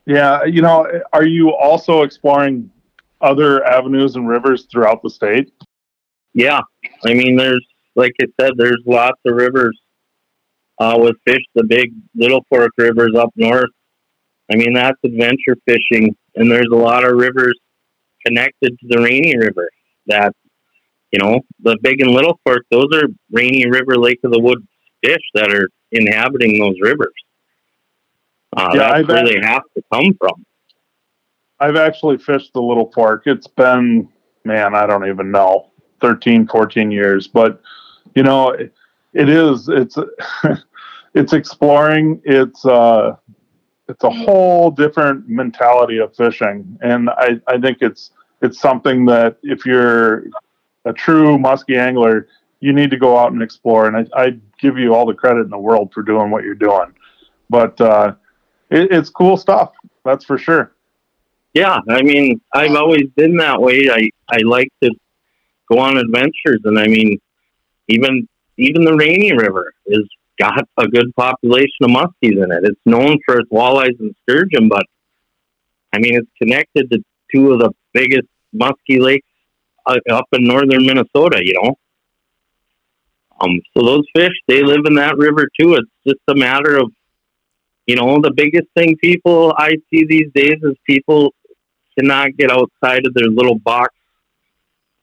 Yeah, you know, are you also exploring other avenues and rivers throughout the state? Yeah, I mean, there's, like I said, there's lots of rivers uh, with fish. The Big Little Fork rivers up north, I mean, that's adventure fishing, and there's a lot of rivers connected to the Rainy River that, you know, the Big and Little Fork, those are Rainy River, Lake of the Woods fish that are inhabiting those rivers. Uh, yeah, that's I've where actually, they have to come from. I've actually fished the Little Fork. It's been, man, I don't even know, thirteen, fourteen years. But, you know, it, it is, it's, it's exploring. It's, uh, it's a whole different mentality of fishing. And I, I think it's, it's something that if you're a true muskie angler, you need to go out and explore. And I, I give you all the credit in the world for doing what you're doing. But, uh, It, it's cool stuff, that's for sure. Yeah, I mean, I've always been that way. I, I like to go on adventures, and I mean, even even the Rainy River has got a good population of muskies in it. It's known for its walleyes and sturgeon, but, I mean, it's connected to two of the biggest muskie lakes up in northern Minnesota, you know? Um, so those fish, they live in that river, too. It's just a matter of, you know, the biggest thing people I see these days is people cannot get outside of their little box.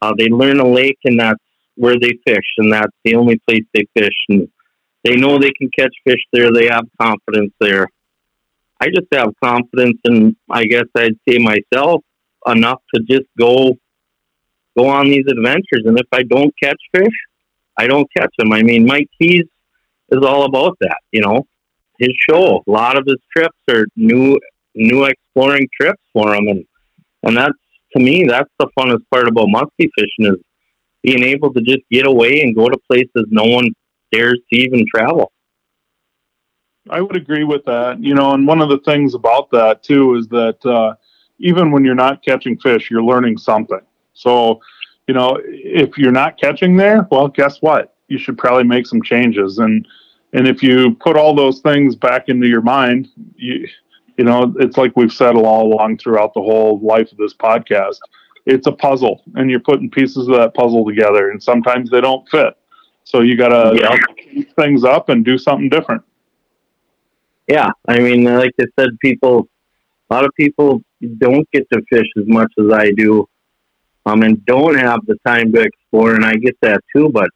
Uh, they learn a lake, and that's where they fish, and that's the only place they fish. And they know they can catch fish there. They have confidence there. I just have confidence in, I guess I'd say myself, enough to just go, go on these adventures. And if I don't catch fish, I don't catch them. I mean, Mike Keyes is all about that, you know. His show, a lot of his trips are new, new exploring trips for him, and and that's, to me, that's the funnest part about muskie fishing is being able to just get away and go to places no one dares to even travel. I would agree with that, you know, and one of the things about that too is that uh, even when you're not catching fish, you're learning something. So, you know, if you're not catching there, well, guess what? You should probably make some changes. And And if you put all those things back into your mind, you, you know, it's like we've said all along throughout the whole life of this podcast, it's a puzzle, and you're putting pieces of that puzzle together, and sometimes they don't fit. So you got to yeah. change things up and do something different. Yeah. I mean, like I said, people, a lot of people don't get to fish as much as I do, um, and don't have the time to explore. And I get that too, but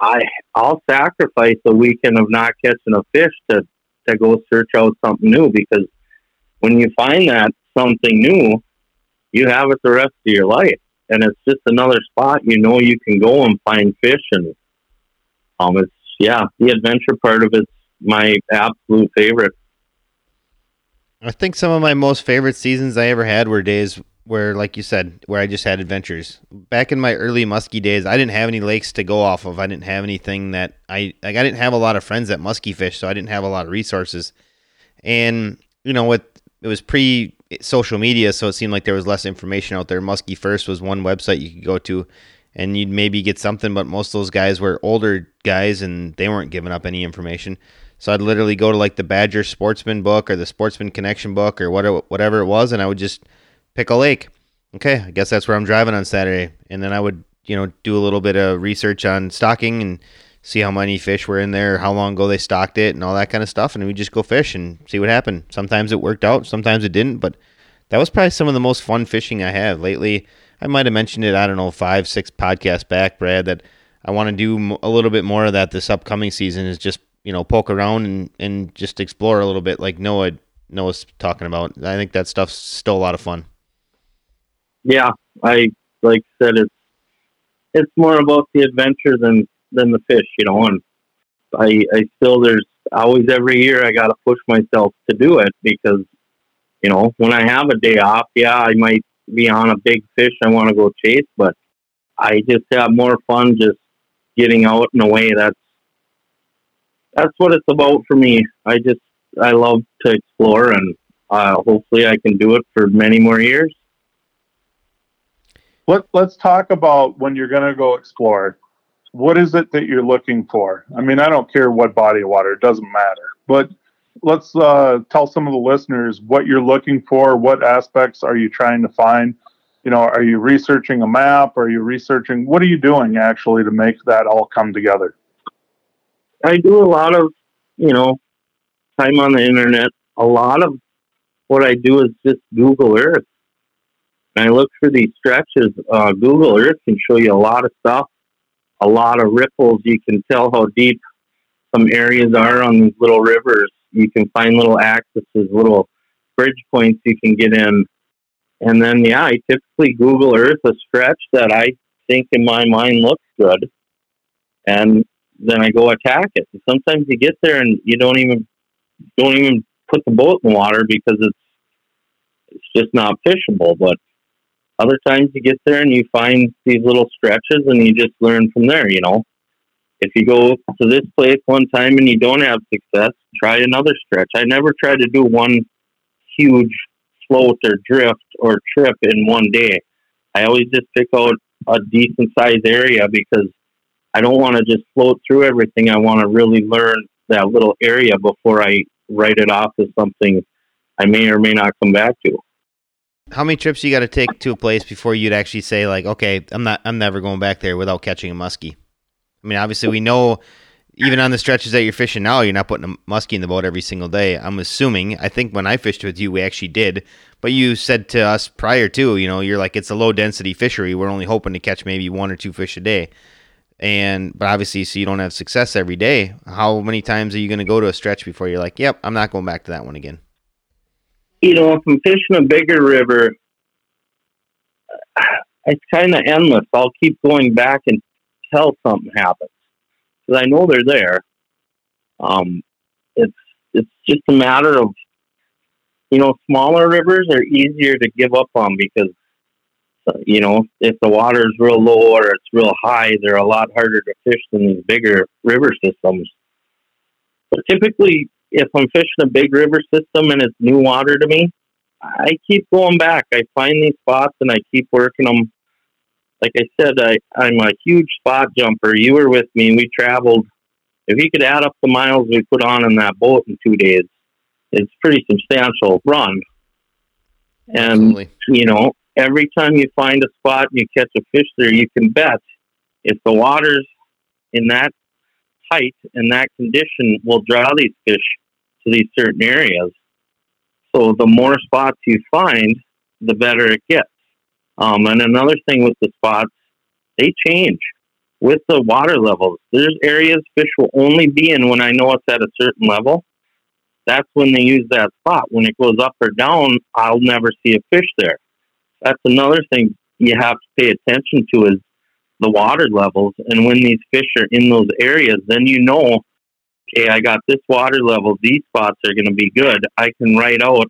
I, I'll sacrifice a weekend of not catching a fish to, to go search out something new, because when you find that something new, you have it the rest of your life. And it's just another spot, you know, you can go and find fish. And um, it's, yeah, the adventure part of it's my absolute favorite. I think some of my most favorite seasons I ever had were days where, like you said, where I just had adventures. Back in my early muskie days, I didn't have any lakes to go off of. I didn't have anything that I, like, I didn't have a lot of friends that muskie fish, so I didn't have a lot of resources. And, you know, with, it was pre social media, so it seemed like there was less information out there. Muskie First was one website you could go to, and you'd maybe get something, but most of those guys were older guys, and they weren't giving up any information. So I'd literally go to like the Badger Sportsman book or the Sportsman Connection book or whatever, whatever it was, and I would just pick a lake. Okay, I guess that's where I'm driving on Saturday. And then I would, you know, do a little bit of research on stocking and see how many fish were in there, how long ago they stocked it, and all that kind of stuff. And we just go fish and see what happened. Sometimes it worked out, sometimes it didn't. But that was probably some of the most fun fishing I have lately. I might have mentioned it, I don't know, five, six podcasts back, Brad, that I want to do a little bit more of that this upcoming season, is just, you know, poke around and, and just explore a little bit, like Noah Noah's talking about. I think that stuff's still a lot of fun. Yeah, I like I said, it's it's more about the adventure than than the fish, you know. And I I still there's always every year I gotta push myself to do it, because you know when I have a day off, yeah, I might be on a big fish I want to go chase, but I just have more fun just getting out and away. That's that's what it's about for me. I just I love to explore, and uh, hopefully I can do it for many more years. Let, let's talk about when you're going to go explore. What is it that you're looking for? I mean, I don't care what body of water, it doesn't matter. But let's uh, tell some of the listeners what you're looking for. What aspects are you trying to find? You know, are you researching a map? Are you researching? What are you doing actually to make that all come together? I do a lot of, you know, time on the internet. A lot of what I do is just Google Earth. I look for these stretches. Uh, Google Earth can show you a lot of stuff, a lot of ripples. You can tell how deep some areas are on these little rivers. You can find little accesses, little bridge points you can get in. And then, yeah, I typically Google Earth a stretch that I think in my mind looks good. And then I go attack it. And sometimes you get there and you don't even don't even put the boat in the water because it's it's just not fishable. But other times you get there and you find these little stretches and you just learn from there, you know. If you go to this place one time and you don't have success, try another stretch. I never try to do one huge float or drift or trip in one day. I always just pick out a decent size area because I don't want to just float through everything. I want to really learn that little area before I write it off as something I may or may not come back to. How many trips you got to take to a place before you'd actually say, like, okay, I'm not, I'm never going back there without catching a muskie? I mean, obviously we know even on the stretches that you're fishing now, you're not putting a muskie in the boat every single day. I'm assuming, I think when I fished with you, we actually did, but you said to us prior to, you know, you're like, it's a low density fishery. We're only hoping to catch maybe one or two fish a day. And, but obviously, so you don't have success every day. How many times are you going to go to a stretch before you're like, yep, I'm not going back to that one again? You know, if I'm fishing a bigger river, it's kind of endless. I'll keep going back until something happens, because I know they're there. Um, it's it's just a matter of, you know, smaller rivers are easier to give up on because, you know, if the water is real low or it's real high, they're a lot harder to fish than these bigger river systems. But typically, if I'm fishing a big river system and it's new water to me, I keep going back. I find these spots and I keep working them. Like I said, I, I'm a huge spot jumper. You were with me. We traveled. If you could add up the miles we put on in that boat in two days, it's pretty substantial run. And, Absolutely. You know, every time you find a spot and you catch a fish there, you can bet if the water's in that height and that condition will draw these fish to these certain areas. So the more spots you find, the better it gets. Um, and another thing with the spots, they change with the water levels. There's areas fish will only be in when I know it's at a certain level. That's when they use that spot. When it goes up or down, I'll never see a fish there. That's another thing you have to pay attention to is the water levels, and when these fish are in those areas, then you know, okay, I got this water level, these spots are going to be good. I can write out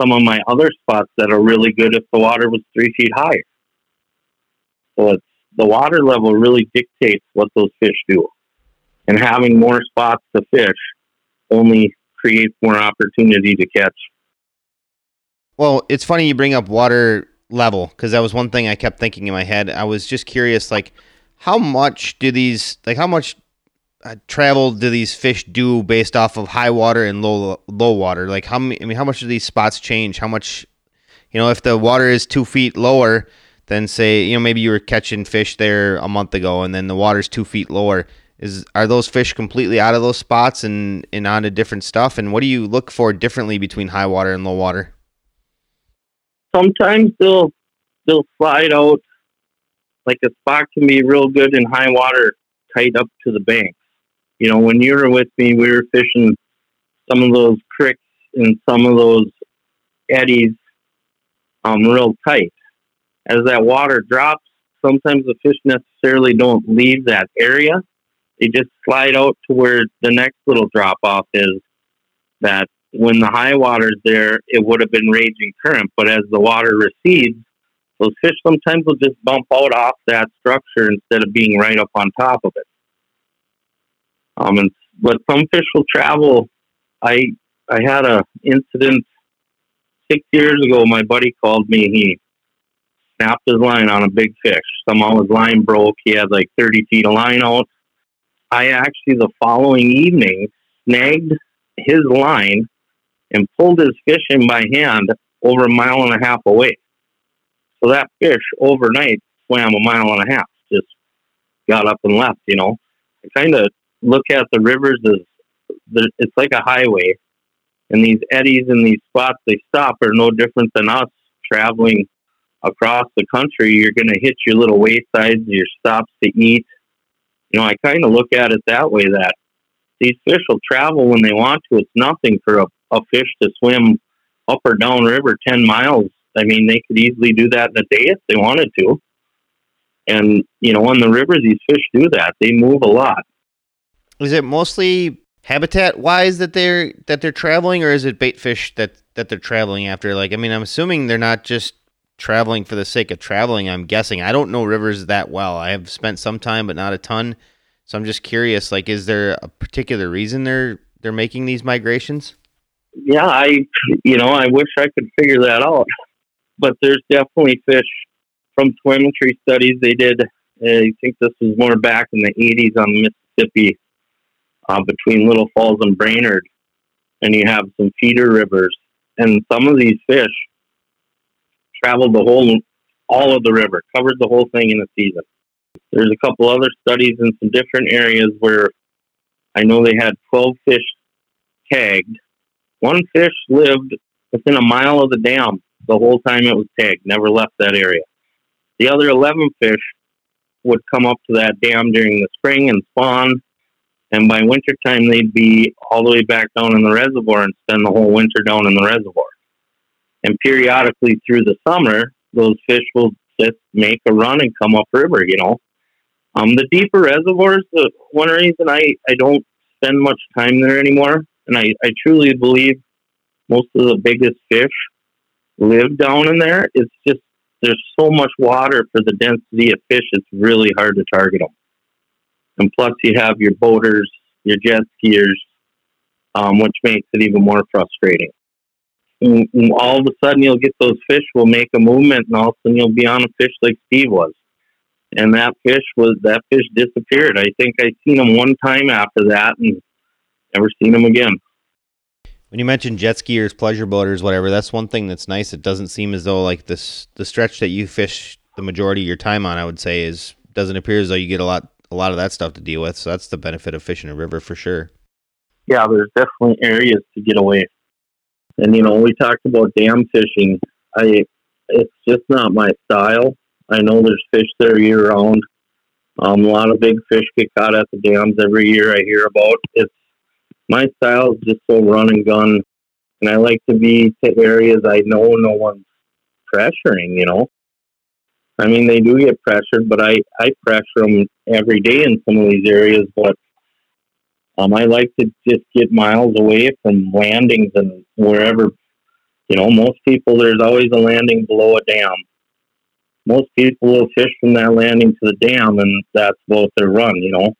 some of my other spots that are really good if the water was three feet higher. So it's, the water level really dictates what those fish do. And having more spots to fish only creates more opportunity to catch. Well, it's funny you bring up water level, because that was one thing I kept thinking in my head. I was just curious, like, how much do these, like, how much uh, travel do these fish do based off of high water and low low water? Like, how many, I mean, how much do these spots change? How much, you know, if the water is two feet lower than, say, you know, maybe you were catching fish there a month ago, and then the water's two feet lower. Is are those fish completely out of those spots and, and onto different stuff? And what do you look for differently between high water and low water? Sometimes they'll they'll slide out. Like a spot can be real good in high water, tight up to the bank. You know, when you were with me, we were fishing some of those creeks and some of those eddies um, real tight. As that water drops, sometimes the fish necessarily don't leave that area. They just slide out to where the next little drop-off is. That when the high water's there, it would have been raging current, but as the water recedes, those fish sometimes will just bump out off that structure instead of being right up on top of it. Um, and, but some fish will travel. I I had a incident six years ago. My buddy called me. He snapped his line on a big fish. Somehow his line broke. He had like thirty feet of line out. I actually, the following evening, snagged his line and pulled his fish in by hand over a mile and a half away. So that fish overnight swam a mile and a half, just got up and left, you know. I kind of look at the rivers as, it's like a highway. And these eddies and these spots they stop are no different than us traveling across the country. You're going to hit your little waysides, your stops to eat. You know, I kind of look at it that way, that these fish will travel when they want to. It's nothing for a, a fish to swim up or down river ten miles. I mean, they could easily do that in a day if they wanted to. And, you know, on the rivers, these fish do that. They move a lot. Is it mostly habitat-wise that they're that they're traveling, or is it bait fish that, that they're traveling after? Like, I mean, I'm assuming they're not just traveling for the sake of traveling, I'm guessing. I don't know rivers that well. I have spent some time, but not a ton. So I'm just curious, like, is there a particular reason they're they're making these migrations? Yeah, I, you know, I wish I could figure that out. But there's definitely fish from telemetry studies they did. I think this was more back in the eighties on the Mississippi uh, between Little Falls and Brainerd. And you have some feeder rivers. And some of these fish traveled the whole, all of the river, covered the whole thing in a season. There's a couple other studies in some different areas where I know they had twelve fish tagged. One fish lived within a mile of the dam the whole time it was tagged, never left that area. The other eleven fish would come up to that dam during the spring and spawn, and by wintertime they'd be all the way back down in the reservoir and spend the whole winter down in the reservoir. And periodically through the summer, those fish will just make a run and come upriver, you know. Um, the deeper reservoirs, the one reason I, I don't spend much time there anymore, and I, I truly believe most of the biggest fish live down in there. It's just there's so much water for the density of fish, it's really hard to target them. And plus you have your boaters, your jet skiers, um, which makes it even more frustrating. And, and all of a sudden you'll get those fish will make a movement, and all of a sudden you'll be on a fish like Steve was, and that fish was that fish disappeared. I think I seen him one time after that and never seen him again. When you mention jet skiers, pleasure boaters, whatever, that's one thing that's nice. It doesn't seem as though like this the stretch that you fish the majority of your time on, I would say, is doesn't appear as though you get a lot a lot of that stuff to deal with. So that's the benefit of fishing a river for sure. Yeah, there's definitely areas to get away. And you know, we talked about dam fishing. I it's just not my style. I know there's fish there year round. Um, a lot of big fish get caught at the dams every year. I hear about it's my style is just so run and gun, and I like to be to areas I know no one's pressuring, you know. I mean, they do get pressured, but I, I pressure them every day in some of these areas, but um, I like to just get miles away from landings and wherever, you know, most people, there's always a landing below a dam. Most people will fish from that landing to the dam, and that's about their run, you know.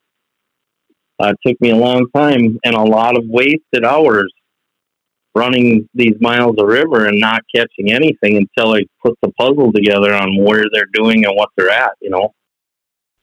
Uh, it took me a long time and a lot of wasted hours running these miles of river and not catching anything until I put the puzzle together on where they're doing and what they're at, you know.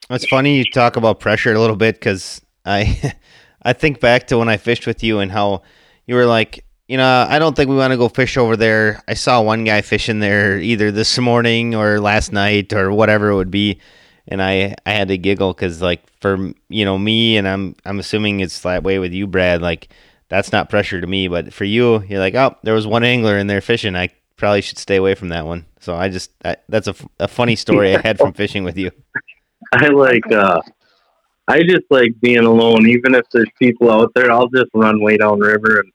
It's funny you talk about pressure a little bit, because I, I think back to when I fished with you and how you were like, you know, I don't think we want to go fish over there. I saw one guy fishing there either this morning or last night or whatever it would be. And I, I had to giggle because, like, for, you know, me, and I'm I'm assuming it's that way with you, Brad, like, that's not pressure to me. But for you, you're like, oh, there was one angler in there fishing. I probably should stay away from that one. So I just, I, that's a, a funny story I had from fishing with you. I like, uh, I just like being alone. Even if there's people out there, I'll just run way down river and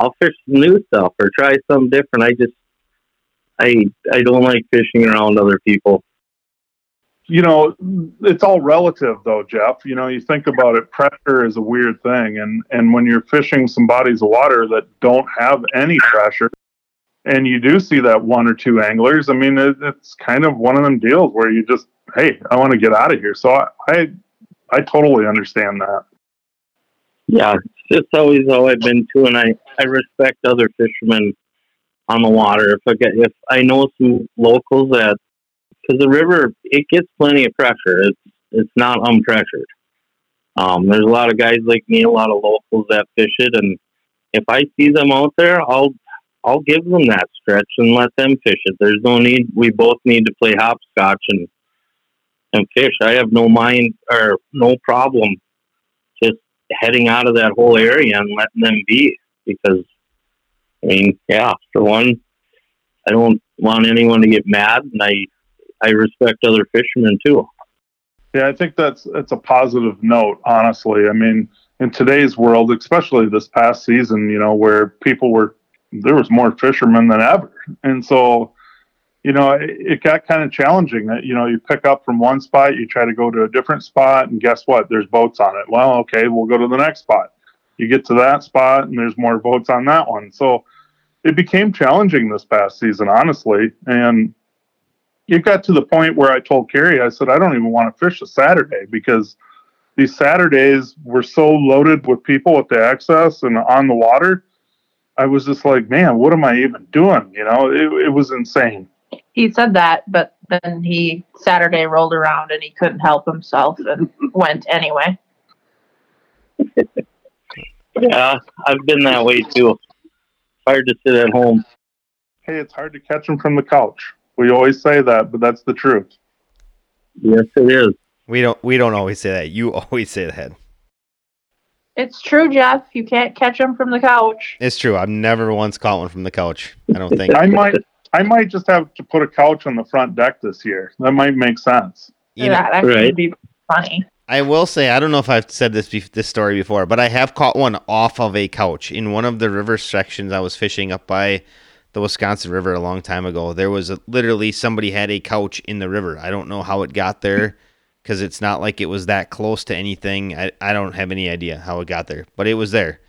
I'll fish some new stuff or try something different. I just, I, I don't like fishing around other people. You know, it's all relative though, Jeff. You know, you think about it, pressure is a weird thing. And, and when you're fishing some bodies of water that don't have any pressure, and you do see that one or two anglers, I mean, it, it's kind of one of them deals where you just, hey, I want to get out of here. So I, I, I totally understand that. Yeah, it's always how I've been too, and I, I respect other fishermen on the water. If I get, if I know some locals that, because the river, it gets plenty of pressure. It's it's not unpressured. Um, there's a lot of guys like me, a lot of locals that fish it, and if I see them out there, I'll I'll give them that stretch and let them fish it. There's no need. We both need to play hopscotch and and fish. I have no mind or no problem just heading out of that whole area and letting them be, because, I mean, yeah, for one, I don't want anyone to get mad, and I I respect other fishermen too. Yeah, I think that's that's a positive note, honestly. I mean, in today's world, especially this past season, you know, where people were, there was more fishermen than ever. And so, you know, it, it got kind of challenging that, you know, you pick up from one spot, you try to go to a different spot, and guess what? There's boats on it. Well, okay, we'll go to the next spot. You get to that spot and there's more boats on that one. So it became challenging this past season, honestly. And it got to the point where I told Carrie, I said, I don't even want to fish a Saturday, because these Saturdays were so loaded with people with the access and on the water. I was just like, man, what am I even doing? You know, it, it was insane. He said that, but then he Saturday rolled around and he couldn't help himself and went anyway. Yeah, I've been that way too. Hard to sit at home. Hey, it's hard to catch him from the couch. We always say that, but that's the truth. Yes, it is. We don't we don't always say that. You always say that. It's true, Jeff. You can't catch them from the couch. It's true. I've never once caught one from the couch, I don't think. I might I might just have to put a couch on the front deck this year. That might make sense. You yeah, know, that actually right? would be funny. I will say, I don't know if I've said this be- this story before, but I have caught one off of a couch in one of the river sections I was fishing up by the Wisconsin River a long time ago. There was a, literally somebody had a couch in the river. I don't know how it got there, because it's not like it was that close to anything. I, I don't have any idea how it got there, but it was there.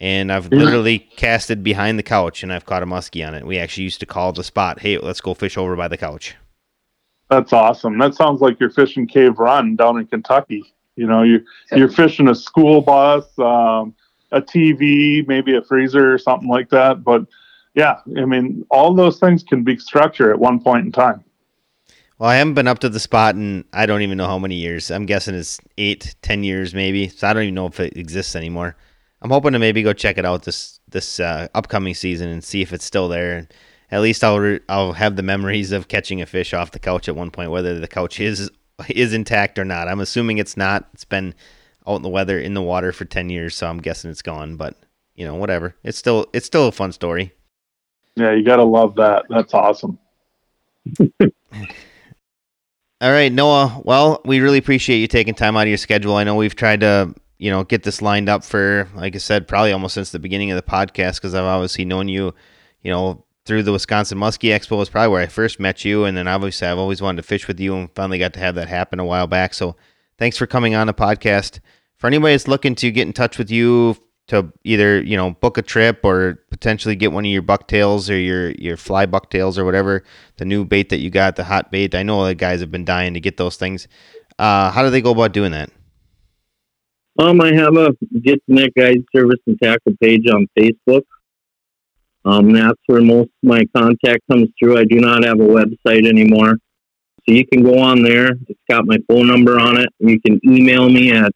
And I've literally casted behind the couch, and I've caught a muskie on it. We actually used to call the spot, hey, let's go fish over by the couch. That's awesome. That sounds like you're fishing Cave Run down in Kentucky. You know, you're, you're fishing a school bus, um, a T V, maybe a freezer or something like that, but yeah, I mean, all those things can be structure at one point in time. Well, I haven't been up to the spot in I don't even know how many years. I'm guessing it's eight, ten years maybe. So I don't even know if it exists anymore. I'm hoping to maybe go check it out this this uh, upcoming season and see if it's still there. At least I'll re- I'll have the memories of catching a fish off the couch at one point, whether the couch is is intact or not. I'm assuming it's not. It's been out in the weather, in the water for ten years, so I'm guessing it's gone. But you know, whatever. It's still it's still a fun story. Yeah, you got to love that. That's awesome. All right, Noah. Well, we really appreciate you taking time out of your schedule. I know we've tried to, you know, get this lined up for, like I said, probably almost since the beginning of the podcast, because I've obviously known you, you know, through the Wisconsin Muskie Expo was probably where I first met you. And then obviously I've always wanted to fish with you and finally got to have that happen a while back. So thanks for coming on the podcast. For anybody that's looking to get in touch with you, to either, you know, book a trip or potentially get one of your bucktails or your, your fly bucktails or whatever, the new bait that you got, the hot bait. I know the guys have been dying to get those things. Uh, how do they go about doing that? Um, I have a Get the Net Guide Service and Tackle page on Facebook. Um, that's where most of my contact comes through. I do not have a website anymore. So you can go on there. It's got my phone number on it. You can email me at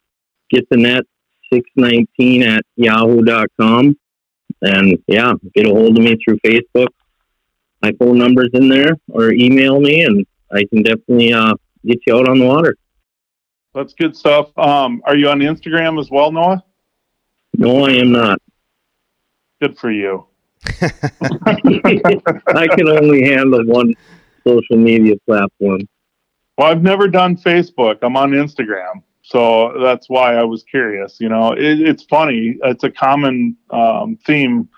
get the net six nineteen at yahoo dot com. And yeah, get a hold of me through Facebook. My phone number's in there, or email me, and I can definitely uh, get you out on the water. That's good stuff. Um, are you on Instagram as well, Noah? No, I am not. Good for you. I can only handle one social media platform. Well, I've never done Facebook. I'm on Instagram. So that's why I was curious. You know, it, it's funny. It's a common um, theme.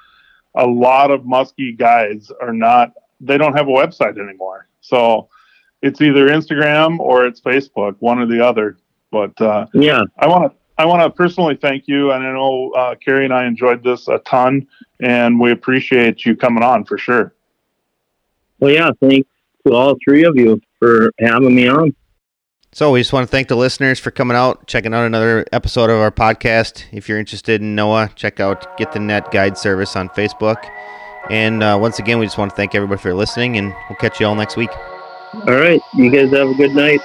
A lot of muskie guides are not, they don't have a website anymore. So it's either Instagram or it's Facebook, one or the other. But uh, yeah, I want to I want to personally thank you. And I know uh, Carrie and I enjoyed this a ton, and we appreciate you coming on for sure. Well, yeah, thanks to all three of you for having me on. So we just want to thank the listeners for coming out, checking out another episode of our podcast. If you're interested in Noah, check out Get the Net Guide Service on Facebook. And uh, once again, we just want to thank everybody for listening, and we'll catch you all next week. All right. You guys have a good night.